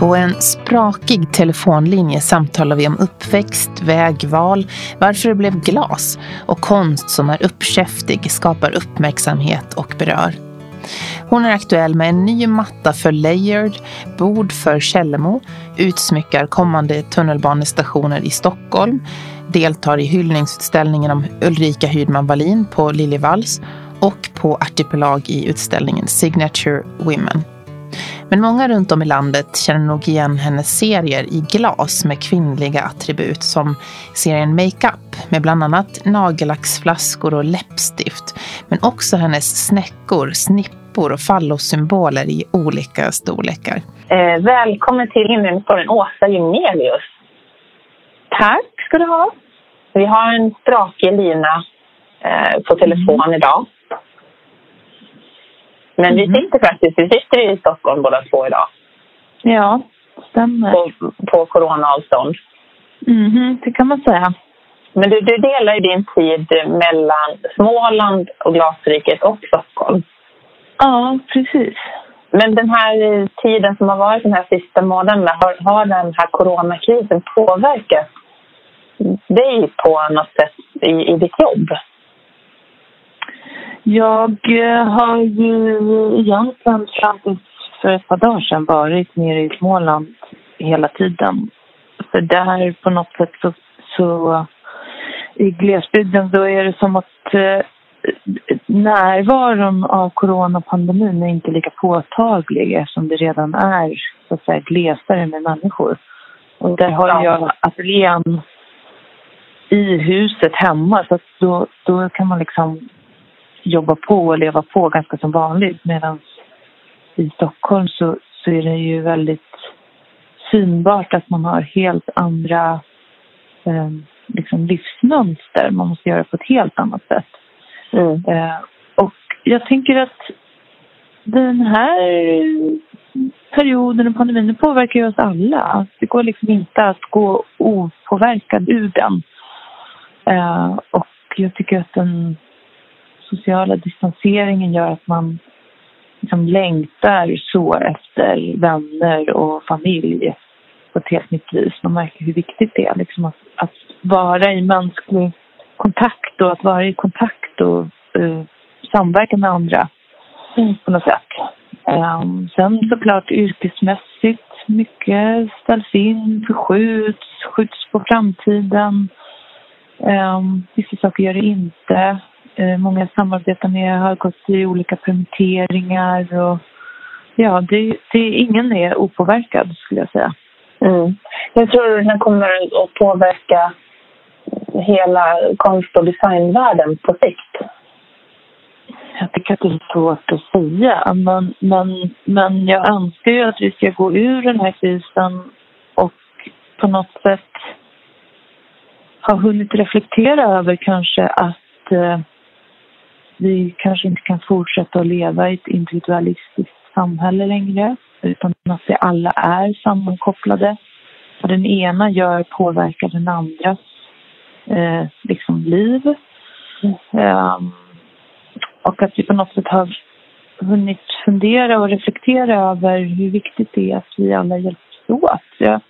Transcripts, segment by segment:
På en sprakig telefonlinje samtalar vi om uppväxt, vägval, varför det blev glas och konst som är uppkäftig, skapar uppmärksamhet och berör. Hon är aktuell med en ny matta för Layered, bord för Källemo, utsmyckar kommande tunnelbanestationer i Stockholm, deltar i hyllningsutställningen om Ulrica Hydman-Vallien på Liljevalchs och på Artipelag i utställningen Signature women. Men många runt om i landet känner nog igen hennes serier i glas med kvinnliga attribut, som serien Makeup med bland annat nagellacksflaskor och läppstift, men också hennes snäckor, snippor och fallossymboler i olika storlekar. Välkommen till Inredningspodden, Åsa Jungnelius. Tack ska du ha. Vi har en sprakig lina på telefon idag. Men vi sitter i Stockholm båda två idag. Ja, stämmer. På coronaavstånd. Det kan man säga. Men du delar ju din tid mellan Småland och Glasriket och Stockholm. Ja, precis. Men den här tiden som har varit, den här sista månaden, har den här coronakrisen påverkat dig på något sätt i ditt jobb? Jag har ju egentligen fram till för ett par dagar sedan varit nere i Småland hela tiden. För där på något sätt så i glesbygden då är det som att närvaron av coronapandemin är inte lika påtaglig eftersom det redan är så att säga glesare med människor. Och där har jag ateljén i huset hemma, så att då kan man liksom jobba på och leva på ganska som vanligt, medan i Stockholm så är det ju väldigt synbart att man har helt andra liksom livsmönster. Man måste göra på ett helt annat sätt. Och jag tänker att den här perioden och pandemin påverkar ju oss alla. Det går liksom inte att gå opåverkad ur den. Och jag tycker att den sociala distanseringen gör att man liksom längtar så efter vänner och familj på ett helt nytt vis. Man märker hur viktigt det är liksom att vara i mänsklig kontakt och att vara i kontakt och samverka med andra på något sätt. Sen såklart yrkesmässigt, mycket ställs in, skjuts på framtiden. Vissa saker gör det inte. Många samarbetar med har gått i olika permitteringar och ja, ingen är opåverkad skulle jag säga. Jag tror den kommer att påverka hela konst- och designvärlden på sikt. Jag tycker att det är svårt att säga, men jag önskar ju att vi ska gå ur den här krisen och på något sätt ha hunnit reflektera över kanske att vi kanske inte kan fortsätta att leva i ett individualistiskt samhälle längre, utan att vi alla är sammankopplade. Vad den ena gör påverkar den andras liksom liv. Och att vi på något sätt har hunnit fundera och reflektera över hur viktigt det är att vi alla hjälps åt. Ja.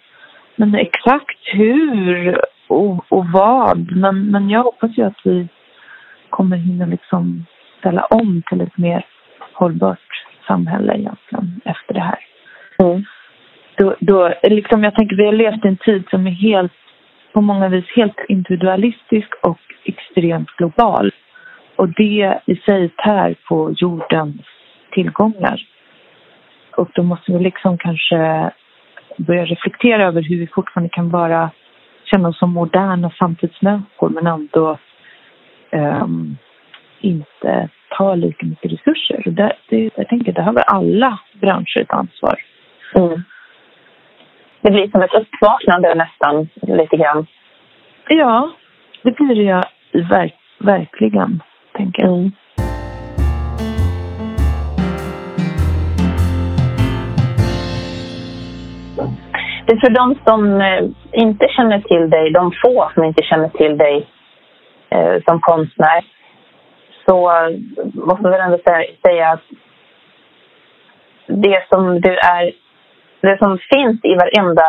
Men exakt hur och vad. Men jag hoppas ju att vi kommer hinna liksom ställa om till ett mer hållbart samhälle egentligen efter det här. Då liksom jag tänker vi har levt i en tid som är helt på många vis helt individualistisk och extremt global. Och det i sig tär på jordens tillgångar. Och då måste vi liksom kanske börja reflektera över hur vi fortfarande kan vara känna oss som moderna samtidsmänniskor men ändå inte ta lika mycket resurser. Och jag tänker att det har väl alla branscher ett ansvar. Det blir som ett uppvaknande nästan lite grann. Ja, det blir jag verkligen tänker jag. Det är för de som inte känner till dig, de få som inte känner till dig som konstnär, så måste man väl ändå säga att det som du är det som finns i varenda,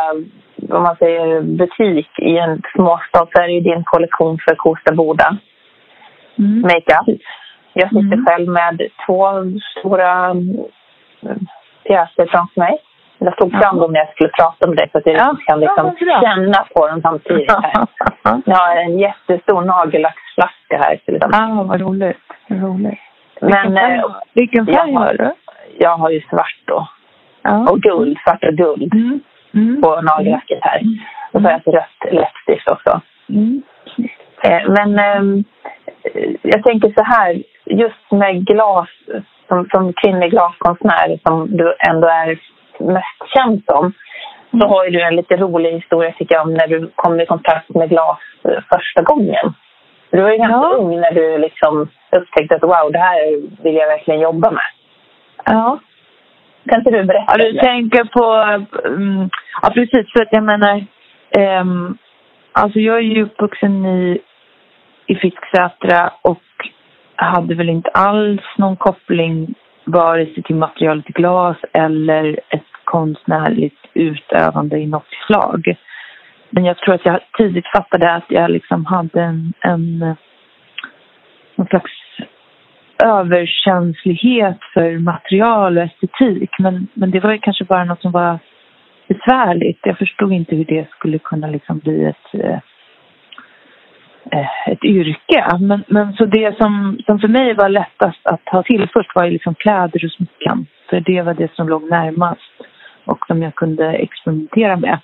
om man säger, butik i en småstad, så är det ju din kollektion för Kosta Boda makeup. Jag sitter själv med två stora pjäser framför mig. Jag stod fram dem när jag skulle prata om det, så att jag kan liksom känna på dem samtidigt här. Jag har en jättestor nagellacksflaska här till exempel. Ja, vad roligt. Men vilken färg har du? Jag har ju svart då. Och guld, svart och guld på nagellacket här. Och så har jag ett rött läppstift också. Men jag tänker så här, just med glas, som kvinnlig glaskonstnär som du ändå är mest känd som, så har ju du en lite rolig historia, tycker jag, om när du kom i kontakt med glas första gången. Du var ju ganska ung när du liksom upptäckte att wow, det här vill jag verkligen jobba med. Ja. Kan inte du berätta? Ja, du tänker på... ja, precis. För att jag menar... alltså jag är ju uppvuxen i Fisksätra och hade väl inte alls någon koppling vare sig till materialet glas eller ett konstnärligt utövande i något slag. Men jag tror att jag tidigt fattade att jag liksom hade en slags överkänslighet för material och estetik. Men det var ju kanske bara något som var besvärligt. Jag förstod inte hur det skulle kunna liksom bli ett yrke. Men så det som för mig var lättast att ha tillfört var ju liksom kläder och smycken. För det var det som låg närmast och som jag kunde experimentera med.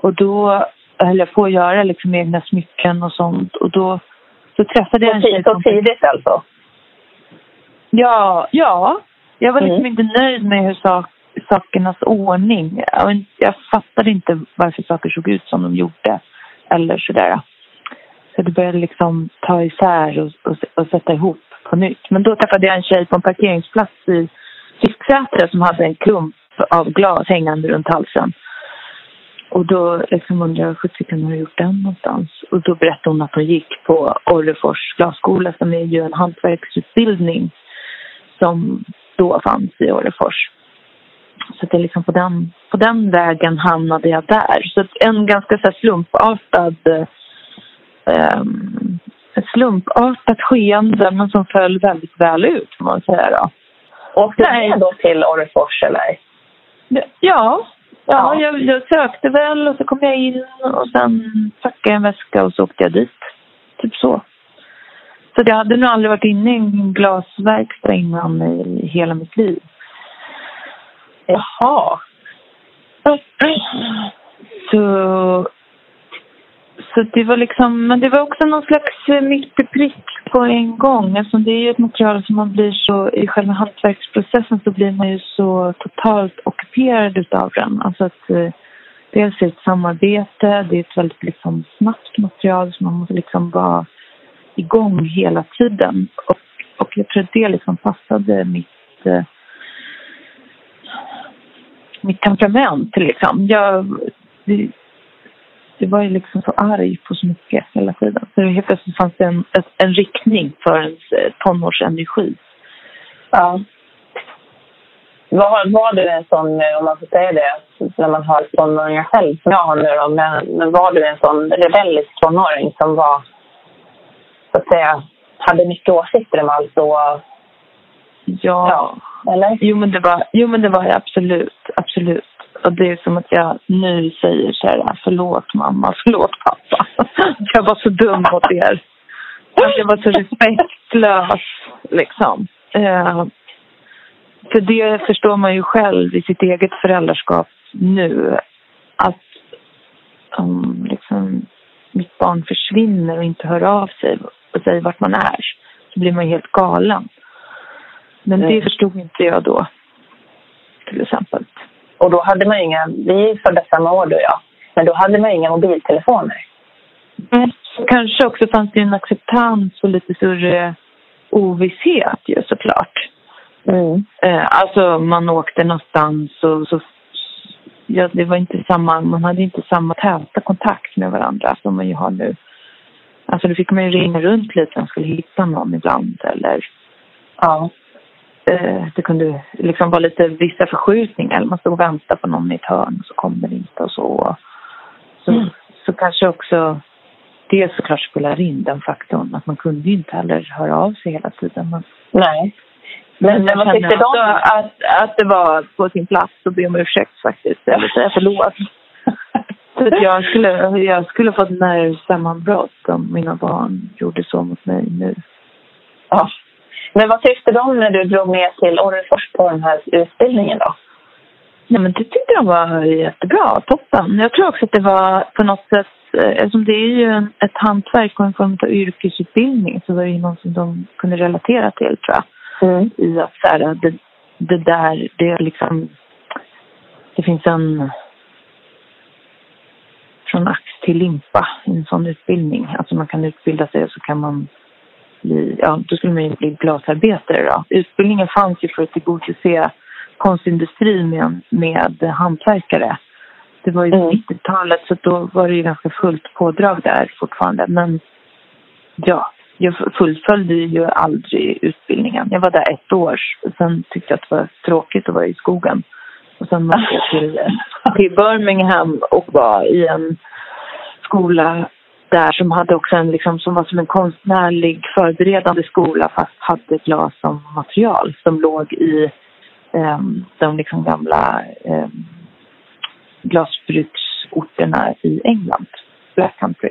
Och då höll jag på att göra liksom egna smycken och sånt. Och då så träffade jag en tjej som... Så tidigt alltså? Ja. Jag var liksom inte nöjd med hur sakernas ordning. Jag fattade inte varför saker såg ut som de gjorde. Eller sådär. Så det började liksom ta isär och sätta ihop på nytt. Men då träffade jag en tjej på en parkeringsplats i Fisksätra som hade en klump av glas hängande runt halsen. Och då liksom undrade jag, hur har gjort den någonstans? Och då berättade hon att hon gick på Orrefors glasskola, som är ju en hantverksutbildning som då fanns i Orrefors. Så det är liksom på den vägen hamnade jag där. Så en ganska så slumpartat skeende, men som föll väldigt väl ut, får man säga då. Och du är då till Orrefors eller? Ja. Jag sökte väl och så kom jag in och sen packade jag en väska och så åkte jag dit. Typ så. Så jag hade nog aldrig varit inne i en glasverkstad innan i hela mitt liv. Jaha. Så det var liksom... Men det var också någon slags mitteprick på en gång. Eftersom det är ju ett material som man blir så... I själva hantverksprocessen så blir man ju så totalt ockuperad utav den. Alltså att det är ett samarbete. Det är ett väldigt liksom snabbt material som man måste liksom vara igång hela tiden. Och jag tror att det liksom passade mitt temperament liksom. Det var ju liksom så arg på så mycket hela tiden. Så helt plötsligt fanns det en riktning för ens tonårsenergi. Ja. Var det en sån, om man får säga det, när man har tonåringar själv som jag har nu då, men var det en sån rebellisk tonåring som var, så att säga, hade mycket åsikter om allt och... Ja. Eller? Jo men det var jag absolut. Och det är som att jag nu säger så här: förlåt mamma, förlåt pappa. Jag var så dum mot er. Jag var så respektlös liksom. För det förstår man ju själv i sitt eget föräldraskap nu. Att liksom, mitt barn försvinner och inte hör av sig och säger vart man är. Så blir man ju helt galen. Men det förstod inte jag då. Till exempel. Och då hade man inga, vi är födda samma år då jag, men då hade man inga mobiltelefoner. Kanske också fanns det en acceptans och lite större ovisshet ju såklart. Alltså man åkte någonstans och så, ja, det var inte samma, man hade inte samma täta kontakt med varandra som man ju har nu. Alltså då fick man ju ringa runt lite om man skulle hitta någon ibland eller... Ja. Det kunde liksom vara lite vissa förskjutningar, eller man stod och väntade på någon i ett hörn så kom det inte och så. Så kanske också det såklart spelar in den faktorn att man kunde ju inte heller höra av sig hela tiden. Nej. Men man tyckte då att det var på sin plats och be om ursäkt faktiskt. Eller säga förlåt. Jag skulle få ett nervsammanbrott om mina barn gjorde så mot mig nu. Ja. Men vad tyckte de när du drog med till Orrefors på den här utbildningen då? Nej, men det tyckte de var jättebra, toppen. Jag tror också att det var på något sätt, eftersom det är ju ett hantverk och en form av yrkesutbildning, så var det ju någon som de kunde relatera till, tror jag. Mm. I att så här, det finns en från ax till limpa i en sån utbildning. Alltså man kan utbilda sig och så kan man då skulle man ju bli glasarbetare då. Utbildningen fanns ju för att tillgodose konstindustrin med hantverkare. Det var ju 90-talet, så då var det ju ganska fullt pådrag där fortfarande. Men ja, jag fullföljde ju aldrig utbildningen. Jag var där ett år och sen tyckte jag att det var tråkigt att vara i skogen. Och sen var jag till Birmingham och var i en skola där som hade också en liksom, som var som en konstnärlig förberedande skola fast hade glas som material som låg i de liksom gamla glasbruksorterna i England, Blackcountry,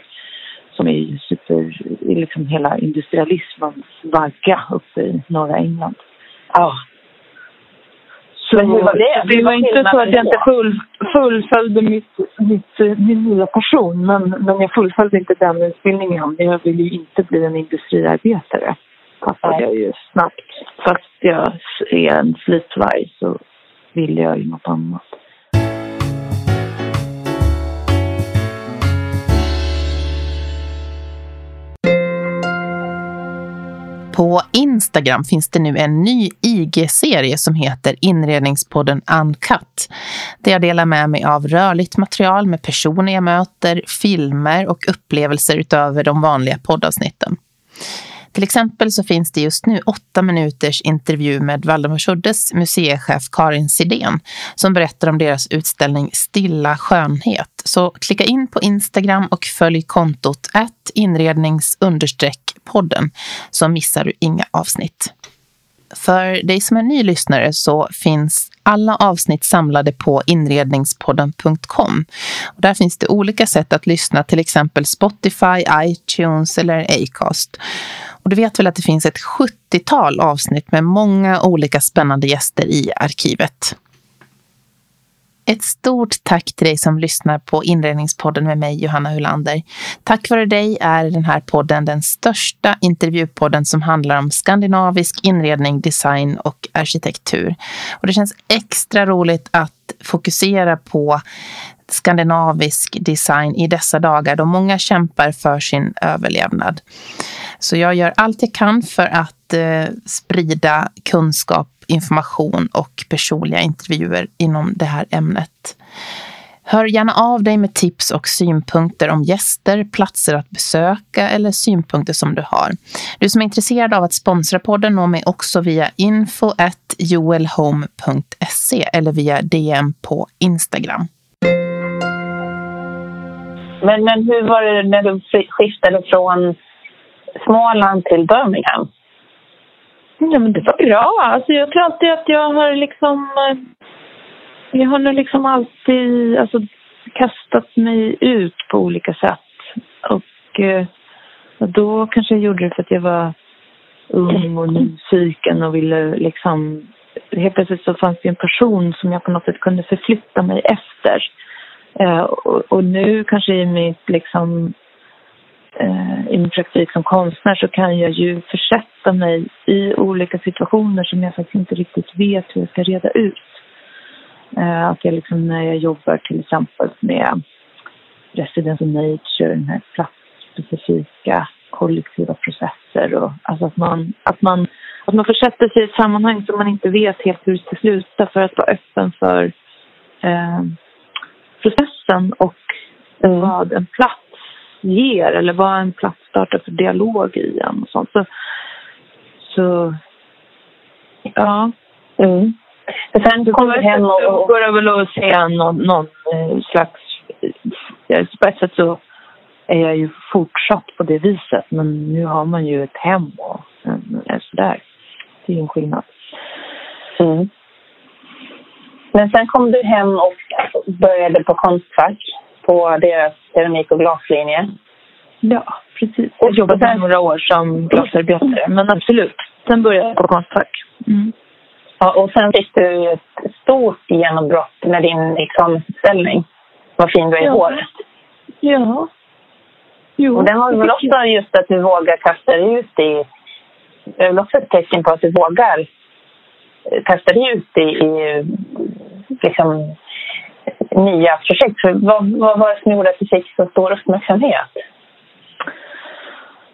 som är super liksom hela industrialismens vagga uppe i norra England. Ja. Så men hur var det? Det var inte så att jag inte fullföljde min nya passion, men jag fullföljde inte den utbildningen. Jag ville ju inte bli en industriarbetare. Passade jag ju snabbt. Fast jag är en slitsvarg så ville jag ju något annat. På Instagram finns det nu en ny IG-serie som heter Inredningspodden Uncut. Där jag delar med mig av rörligt material med personer jag möter, filmer och upplevelser utöver de vanliga poddavsnitten. Till exempel så finns det just nu 8 minuters intervju med Valdemarsuddes museichef Karin Sidén som berättar om deras utställning Stilla skönhet. Så klicka in på Instagram och följ kontot @inrednings_podden så missar du inga avsnitt. För dig som är ny lyssnare så finns alla avsnitt samlade på inredningspodden.com. Och där finns det olika sätt att lyssna, till exempel Spotify, iTunes eller Acast. Och du vet väl att det finns ett 70-tal avsnitt med många olika spännande gäster i arkivet. Ett stort tack till dig som lyssnar på Inredningspodden med mig, Johanna Hulander. Tack vare dig är den här podden den största intervjupodden som handlar om skandinavisk inredning, design och arkitektur. Och det känns extra roligt att fokusera på skandinavisk design i dessa dagar då många kämpar för sin överlevnad. Så jag gör allt jag kan för att sprida kunskap, information och personliga intervjuer inom det här ämnet. Hör gärna av dig med tips och synpunkter om gäster, platser att besöka eller synpunkter som du har. Du som är intresserad av att sponsra podden når mig också via info@joelhome.se eller via DM på Instagram. Men hur var det när du skiftade från Småland till Birmingham? Ja, men det var bra. Alltså, jag tror alltid att jag har alltid alltså, kastat mig ut på olika sätt. Och då kanske jag gjorde det för att jag var ung och nyfiken och ville liksom... Helt plötsligt så fanns det en person som jag på något sätt kunde förflytta mig efter. Och nu kanske i mitt liksom... I min praktik som konstnär så kan jag ju försätta mig i olika situationer som jag faktiskt inte riktigt vet hur jag ska reda ut. Att jag liksom, när jag jobbar till exempel med Residence of Nature, den här platsspecifika kollektiva processer och alltså att man försätter sig i ett sammanhang som man inte vet helt hur det ska sluta, för att vara öppen för processen och vad en plats ger eller vad en plats startar för dialog i en och sånt. Så Ja. Mm. Sen du kommer hem och går väl att se någon slags... Spetsat så är jag ju fortsatt på det viset. Men nu har man ju ett hem och sådär. Det är ju en skillnad. Mm. Men sen kom du hem och började på Konstfack. På deras keramik- och glaslinje. Ja, precis. Jag jobbade sen några år som glasarbetare. Men absolut. Sen började jag på Konstfack. Mm. Ja, och sen fick du ett stort genombrott med din examensställning. Vad fin du är i håret. Ja. Jo, och den har väl också just att du vågar kasta dig ut i... Det är väl också ett tecken på att du vågar kasta dig ut i liksom nya projekt. För vad var det som gjorde att du fick så stor uppmärksamhet?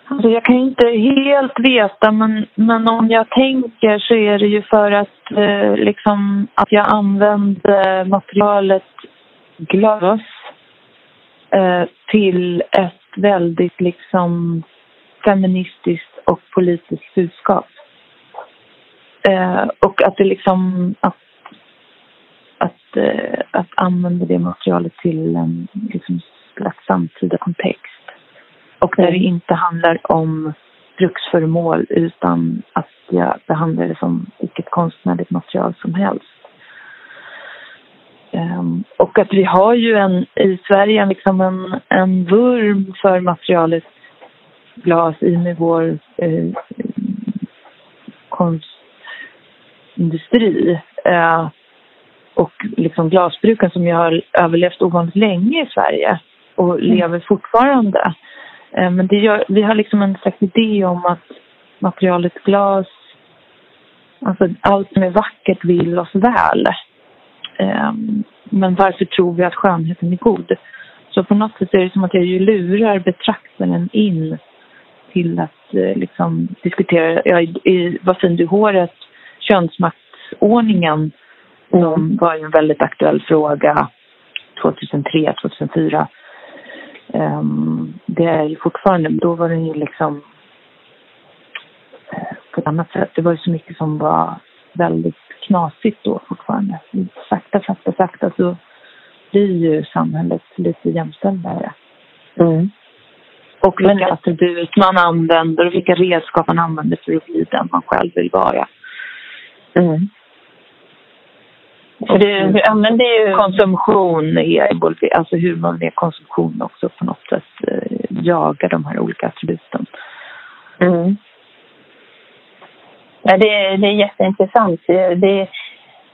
Alltså jag kan inte helt veta, men om jag tänker så är det ju för att liksom att jag använde materialet glas till ett väldigt liksom feministiskt och politiskt budskap. Och att det liksom att använda det materialet till en liksom slags samtida kontext. Och där det inte handlar om bruksföremål utan att jag behandlar det som vilket konstnärligt material som helst. Och att vi har ju i Sverige liksom en vurm för materialet glas i med vår konstindustri. Och liksom glasbruken som jag har överlevt ovanligt länge i Sverige och lever fortfarande. Men vi har liksom en slags idé om att materialet glas, alltså allt som är vackert vill oss väl. Men varför tror vi att skönheten är god? Så på något sätt är det som att jag ju lurar betraktaren in till att liksom diskutera vad fin du håret, könsmaktsordningen som var ju en väldigt aktuell fråga 2003-2004. Det är ju fortfarande, då var det ju liksom på ett annat sätt. Det var ju så mycket som var väldigt knasigt då fortfarande. Sakta så blir ju samhället lite jämställdare. Mm. Och vilka attribut man använder och vilka redskap man använder för att bli den man själv vill vara. Mm. För du använder ju konsumtion, alltså hur man med konsumtion också på något sätt jagar de här olika attributen. Mm. Ja, det är jätteintressant. Det är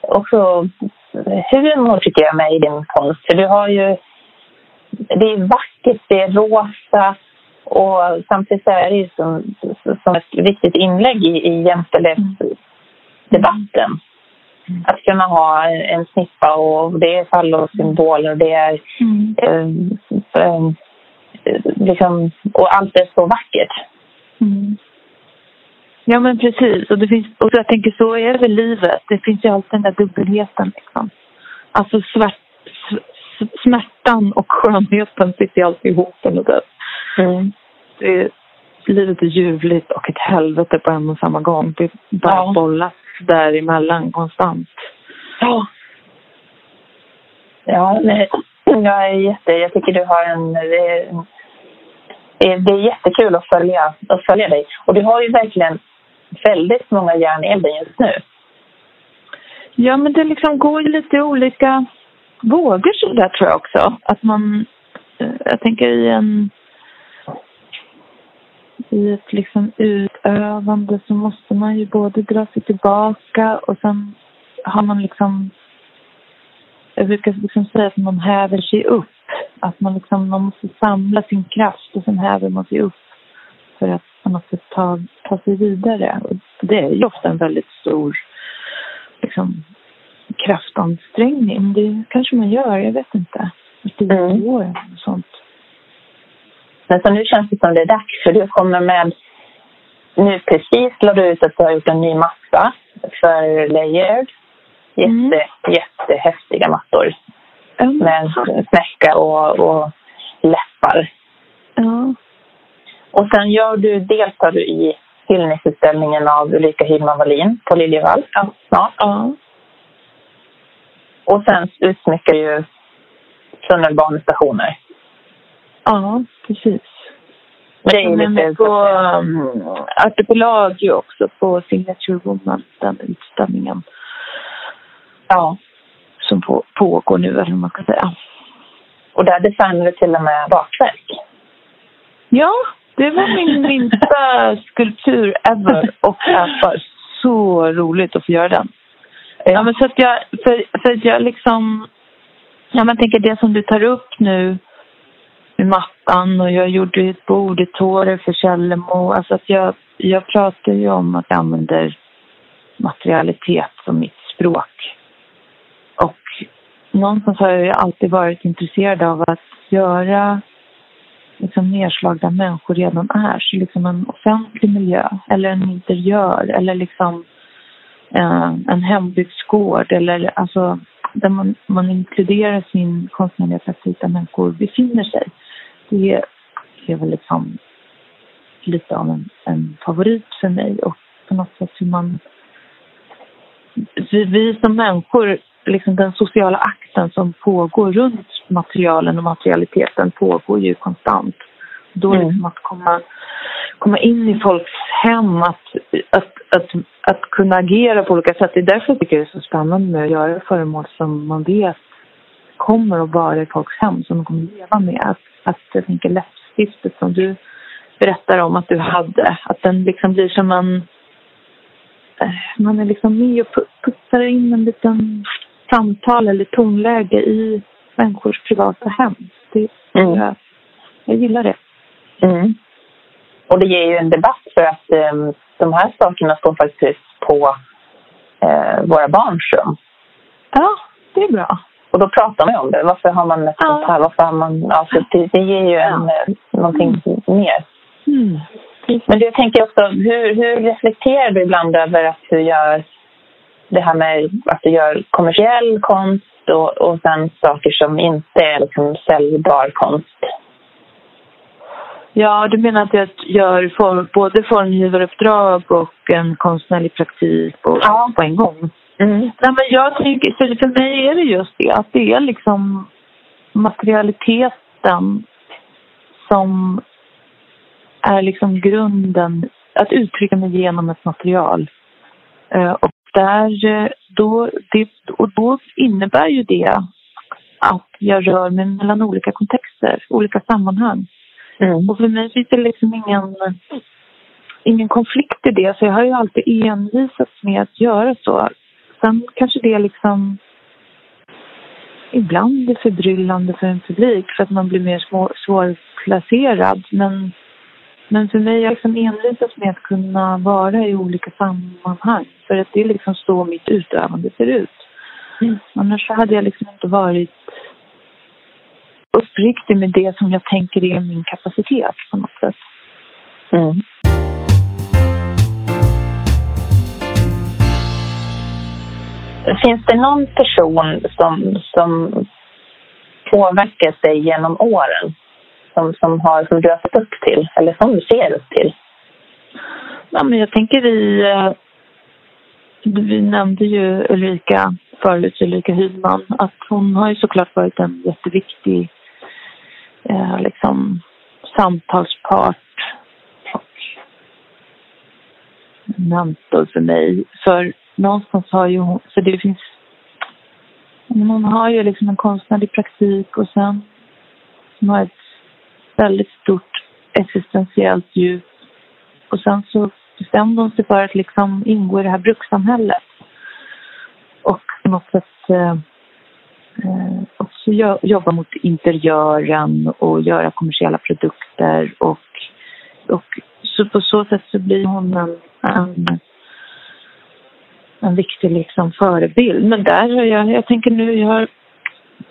också humor tycker jag med i din konst. För du har ju, det är vackert, det är rosa och samtidigt är det ju som ett viktigt inlägg i jämställdhetsdebatten. Att kunna ha en snippa och det är fallosymboler och det är liksom, och allt är så vackert. Mm. Ja men precis, och jag tänker så är det livet. Det finns ju alltid den där dubbelheten liksom. Alltså smärtan och skönheten sitter alltid ihop och det. Mm. Livet är ljuvligt och ett helvete på en och samma gång. Det bara bollas däremellan konstant. Ja. Ja, nej. Jag tycker du har det är jättekul att följa dig. Och du har ju verkligen väldigt många järn i elden just nu. Ja, men det liksom går lite olika vågor så där tror jag också. Att man, jag tänker i ett liksom utövande så måste man ju både dra sig tillbaka och sen har man liksom, jag brukar liksom säga att man häver sig upp. Att man liksom, man måste samla sin kraft och sen häver man sig upp för att man måste ta sig vidare. Och det är ju ofta en väldigt stor liksom kraftansträngning. Men det kanske man gör, jag vet inte. Det är år och sånt. Men så nu känns det som det är dags för du kommer med, nu precis la du ut att du har gjort en ny matta för Layered. Jättehäftiga mattor. Mm. Med snäcka och läppar. Ja. Och sen deltar du i hyllningsutställningen av Ulrica Hydman-Vallien på Liljevalchs. Ja. Ja. Och sen utsmyckar ju tunnelbanestationer. Ja, precis. Men det är ju lite på Artipelag ju också, på Signature women, den utställningen. Ja. Som pågår nu, eller hur man kan säga. Och där designar du till och med bakverk. Ja, det var min minsta skulptur ever. Och det var så roligt att få göra den. Ja, men så att jag, för jag liksom... Ja, men tänker det som du tar upp nu med mattan, och jag gjorde ett bord i tårar för Källemo. Alltså att jag pratar ju om att jag använder materialitet som mitt språk. Och någonstans har jag alltid varit intresserad av att göra liksom nedslag där människor redan är. Så liksom en offentlig miljö eller en interiör eller liksom en hembygdsgård eller alltså där man inkluderar sin konstnärliga praktik där människor befinner sig. Det är väl liksom lite av en favorit för mig, och på något sätt hur man vi som människor liksom den sociala akten som pågår runt materialen och materialiteten pågår ju konstant. Då liksom att komma in i folks hem, att kunna agera på olika sätt. Det är därför jag tycker det är så spännande med att göra föremål som man vet kommer att vara i folks hem, som de kommer att leva med. Att jag tänker läppstiftet som du berättar om att du hade, att den liksom blir som en... Man är liksom med och putsar in en liten samtal eller tonläge i människors privata hem. Jag gillar det. Mm. Och det ger ju en debatt, för att de här sakerna står faktiskt på våra barns rum. Ja, det är bra. Och då pratar man om det. Varför har man ett sånt här? Varför har man... Alltså, det ger ju någonting mer. Mm. Men jag tänker också, hur reflekterar du ibland över att du gör det här med att du gör kommersiell konst och sen saker som inte är liksom säljbar konst? Ja, du menar att jag gör både formgivaruppdrag och en konstnärlig praktik på en gång. Mm. Nej, men jag tycker, för mig är det just det, att det är liksom materialiteten som är liksom grunden, att uttrycka mig genom ett material. Och då innebär ju det att jag rör mig mellan olika kontexter, olika sammanhang. Mm. Och för mig finns det liksom ingen konflikt i det, så jag har ju alltid envisats med att göra så. Sen kanske det liksom ibland är förbryllande för en publik, för att man blir mer svårplacerad, men för mig är jag liksom envisats med att kunna vara i olika sammanhang, för att det är liksom så mitt utövande ser ut. Mm. Annars så hade jag liksom inte varit uppriktig med det som jag tänker är min kapacitet på något sätt. Mm. Finns det någon person som påverkar sig genom åren? Som du har sett upp till? Eller som du ser upp till? Ja, men jag tänker vi nämnde ju Ulrica förut, Ulrica Hydman. Att hon har ju såklart varit en jätteviktig liksom samtalspart och mentor för mig. För någonstans har ju hon... Så det finns... Hon har ju liksom en konstnärlig praktik, och sen hon har ett väldigt stort existentiellt djup. Och sen så bestämde hon sig för att liksom ingå i det här brukssamhället. Och på något sätt också jobba mot interiören och göra kommersiella produkter. Och så på så sätt så blir hon en viktig liksom förebild. Men där har jag tänker nu, jag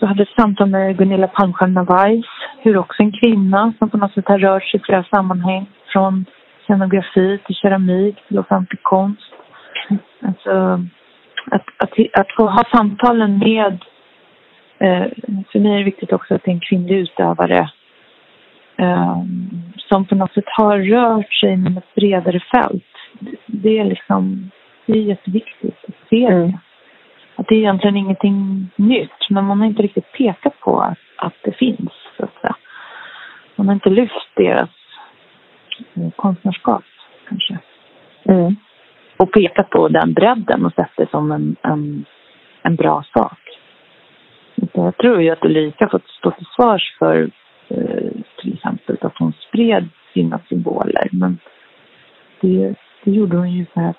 hade ett samtal med Gunilla Palmgren-Vice, hur också en kvinna som på något sätt har rört sig i flera sammanhang, från scenografi till keramik till offentlig konst. Alltså, att få ha samtalen med, för mig är det viktigt också att det är en kvinnlig utövare som på något sätt har rört sig med ett bredare fält. Det är liksom, det är jätteviktigt att se det. Att det är egentligen ingenting nytt, men man har inte riktigt pekat på att det finns, så att säga. Man har inte lyft deras konstnärskap, kanske. Mm. Och pekat på den bredden och sett det som en bra sak. Jag tror ju att Ulrica fått stå till svars för till exempel att hon spred sina symboler. Men det gjorde hon ju för att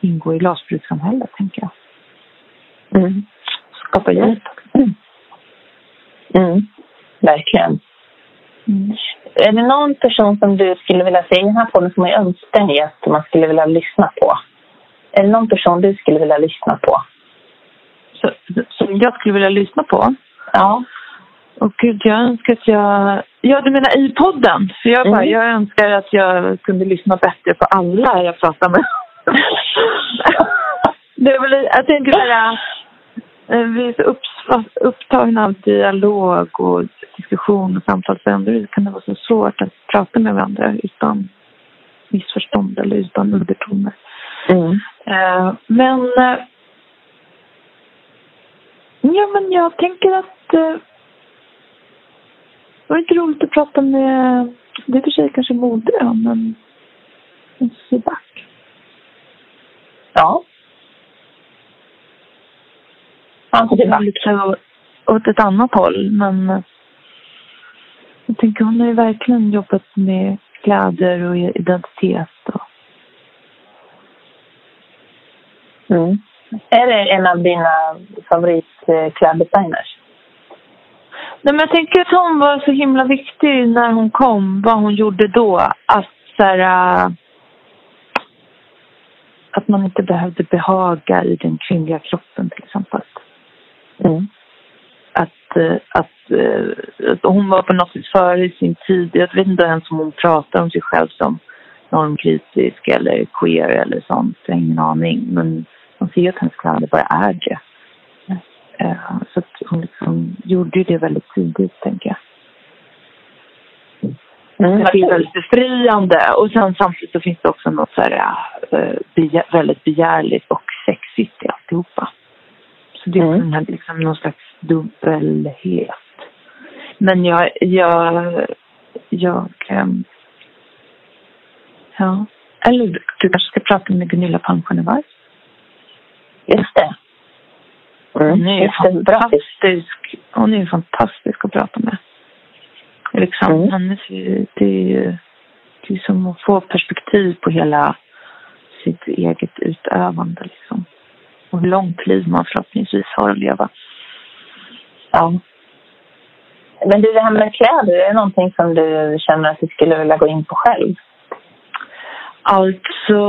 ingå i glasbrukssamhället, tänker jag. Mm. Skapa hjälp. Mm. Mm. Verkligen. Mm. Är det någon person som du skulle vilja se i den här podden som är önskar som man skulle vilja lyssna på? Är det någon person du skulle vilja lyssna på? Som jag skulle vilja lyssna på? Ja. Och gud, jag önskar att jag... Ja, du menar i podden. För jag önskar att jag kunde lyssna bättre på alla jag pratar med. Det är väl, jag tänker bara... Vi är så upptagna av dialog och diskussion och samtal för andra. Det kan vara så svårt att prata med varandra utan missförstånd eller utan undertoner. Mm. Men jag tänker att det var inte roligt att prata med, det är för sig kanske Modö, men Siback. Ja. Alltså, åt ett annat håll, men jag tänker hon har ju verkligen jobbat med kläder och identitet. Och... Mm. Är det en av dina favoritkläddesigners? Nej, men jag tänker att hon var så himla viktig när hon kom, vad hon gjorde då. Att, så här, att man inte behövde behaga i den kvinnliga kroppen, till exempel. Mm. Att hon var på något sätt före i sin tid. Jag vet inte ens om hon pratar om sig själv som normkritisk eller queer eller sånt. Jag har ingen aning. Men man ser ju att hennes kläder bara är det. Så att hon liksom gjorde det väldigt tidigt, tänker jag. Mm. Det är väldigt befriande. Och sen samtidigt så finns det också något så här, väldigt begärligt och sexigt i alltihopa. Så det är liksom någon slags dubbelhet. Men jag eller du kanske ska prata med Gunilla Palmgren-Vice. Just det. Hon är ju fantastisk att prata med. Liksom, det är som att få perspektiv på hela sitt eget utövande, liksom. Och hur långt liv man förhoppningsvis har att leva. Ja. Men det här med kläder, är det någonting som du känner att du skulle vilja gå in på själv? Alltså...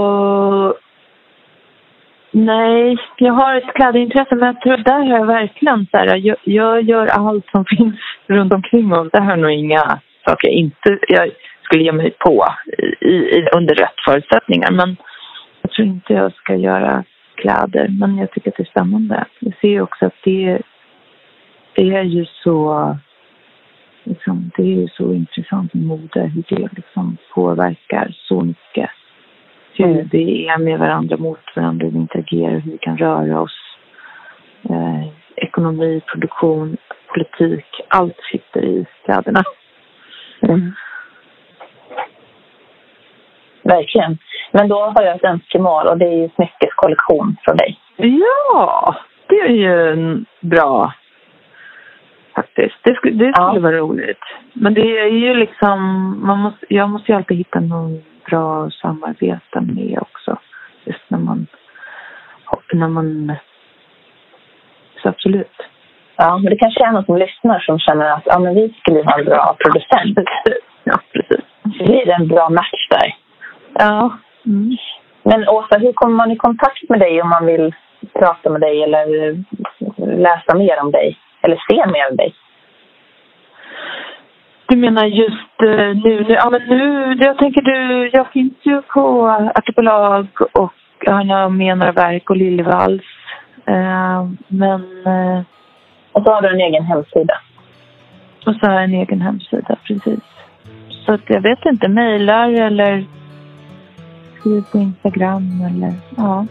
Nej, jag har ett klädintresse, men jag tror där har jag verkligen så här, jag gör allt som finns runt omkring mig. Det här är nog inga saker jag skulle ge mig på under rätt förutsättningar. Men jag tror inte jag ska göra kläder, men jag tycker att det är spännande. Jag ser också att det är ju så liksom, det är ju så intressant med mode, hur det liksom påverkar så mycket. Hur vi är med varandra, mot varandra, hur vi interagerar, hur vi kan röra oss. Ekonomi, produktion, politik, allt sitter i städerna. Mm. Verkligen. Men då har jag ett önskemål, och det är ju smyckeskollektion från dig. Ja, det är ju bra faktiskt. Det skulle vara roligt. Men det är ju liksom, jag måste ju alltid hitta någon bra samarbete med också. Just när man så absolut. Ja, men det kanske är någon som lyssnar som känner att men vi skulle vara en bra producent. Ja, precis. Det är en bra match där. Ja. Mm. Men Åsa, hur kommer man i kontakt med dig om man vill prata med dig eller läsa mer om dig? Eller se mer om dig? Du menar just nu, jag tänker jag finns ju på Artipelag och har med några verk och Liljevalchs. Och så har du en egen hemsida. Precis. Så jag vet inte, mejlar eller skriv på Instagram eller ja.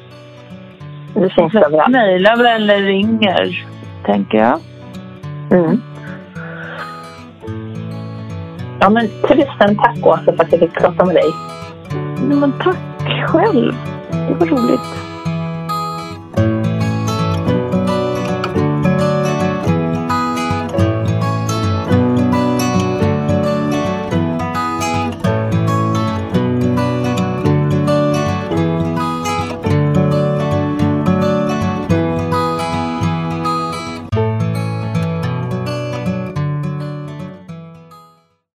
Det finns överallt. Mejlar eller ringer, tänker jag. Mm. Ja, men tusen tack Åsa för att jag fick prata med dig. Ja, men tack själv. Det var roligt.